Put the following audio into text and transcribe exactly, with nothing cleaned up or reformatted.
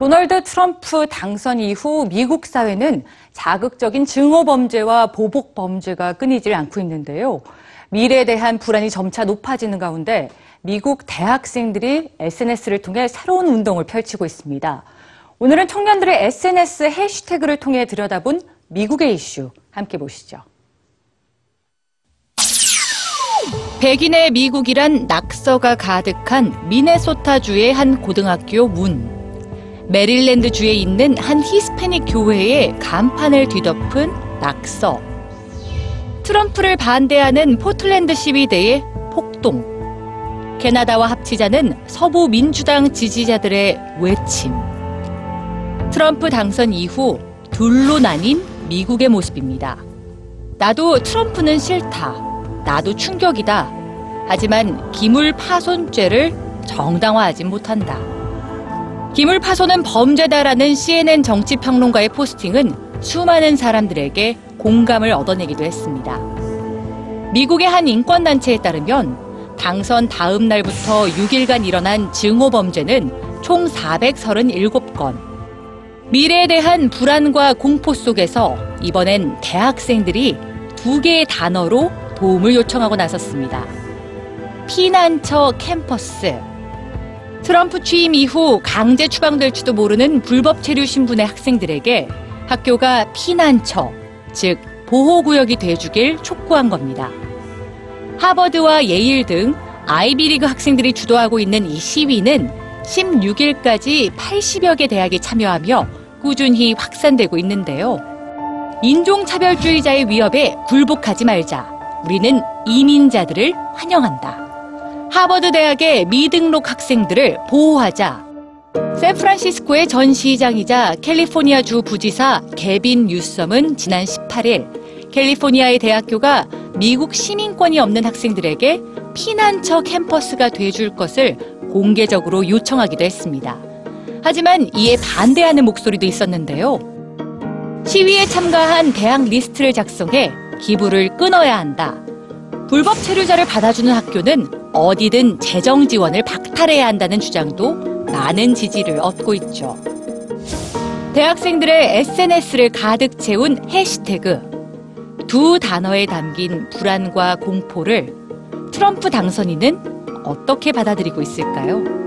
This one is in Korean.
도널드 트럼프 당선 이후 미국 사회는 자극적인 증오 범죄와 보복 범죄가 끊이질 않고 있는데요. 미래에 대한 불안이 점차 높아지는 가운데 미국 대학생들이 에스엔에스를 통해 새로운 운동을 펼치고 있습니다. 오늘은 청년들의 에스엔에스 해시태그를 통해 들여다본 미국의 이슈 함께 보시죠. 백인의 미국이란 낙서가 가득한 미네소타주의 한 고등학교 문. 메릴랜드주에 있는 한 히스패닉 교회의 간판을 뒤덮은 낙서. 트럼프를 반대하는 포틀랜드 시위대의 폭동. 캐나다와 합치자는 서부 민주당 지지자들의 외침. 트럼프 당선 이후 둘로 나뉜 미국의 모습입니다. 나도 트럼프는 싫다. 나도 충격이다. 하지만 기물 파손죄를 정당화하지 못한다. 기물 파손은 범죄다라는 씨엔엔 정치평론가의 포스팅은 수많은 사람들에게 공감을 얻어내기도 했습니다. 미국의 한 인권단체에 따르면 당선 다음 날부터 육 일간 일어난 증오범죄는 총 사백삼십칠 건. 미래에 대한 불안과 공포 속에서 이번엔 대학생들이 두 개의 단어로 도움을 요청하고 나섰습니다. 피난처 캠퍼스. 트럼프 취임 이후 강제 추방될지도 모르는 불법 체류 신분의 학생들에게 학교가 피난처, 즉 보호구역이 돼주길 촉구한 겁니다. 하버드와 예일 등 아이비리그 학생들이 주도하고 있는 이 시위는 십육 일까지 팔십여 개 대학이 참여하며 꾸준히 확산되고 있는데요. 인종차별주의자의 위협에 굴복하지 말자. 우리는 이민자들을 환영한다. 하버드 대학의 미등록 학생들을 보호하자. 샌프란시스코의 전 시장이자 캘리포니아 주 부지사 개빈 뉴섬은 지난 십팔 일 캘리포니아의 대학교가 미국 시민권이 없는 학생들에게 피난처 캠퍼스가 돼줄 것을 공개적으로 요청하기도 했습니다. 하지만 이에 반대하는 목소리도 있었는데요. 시위에 참가한 대학 리스트를 작성해 기부를 끊어야 한다. 불법 체류자를 받아주는 학교는 어디든 재정 지원을 박탈해야 한다는 주장도 많은 지지를 얻고 있죠. 대학생들의 에스엔에스를 가득 채운 해시태그. 두 단어에 담긴 불안과 공포를 트럼프 당선인은 어떻게 받아들이고 있을까요?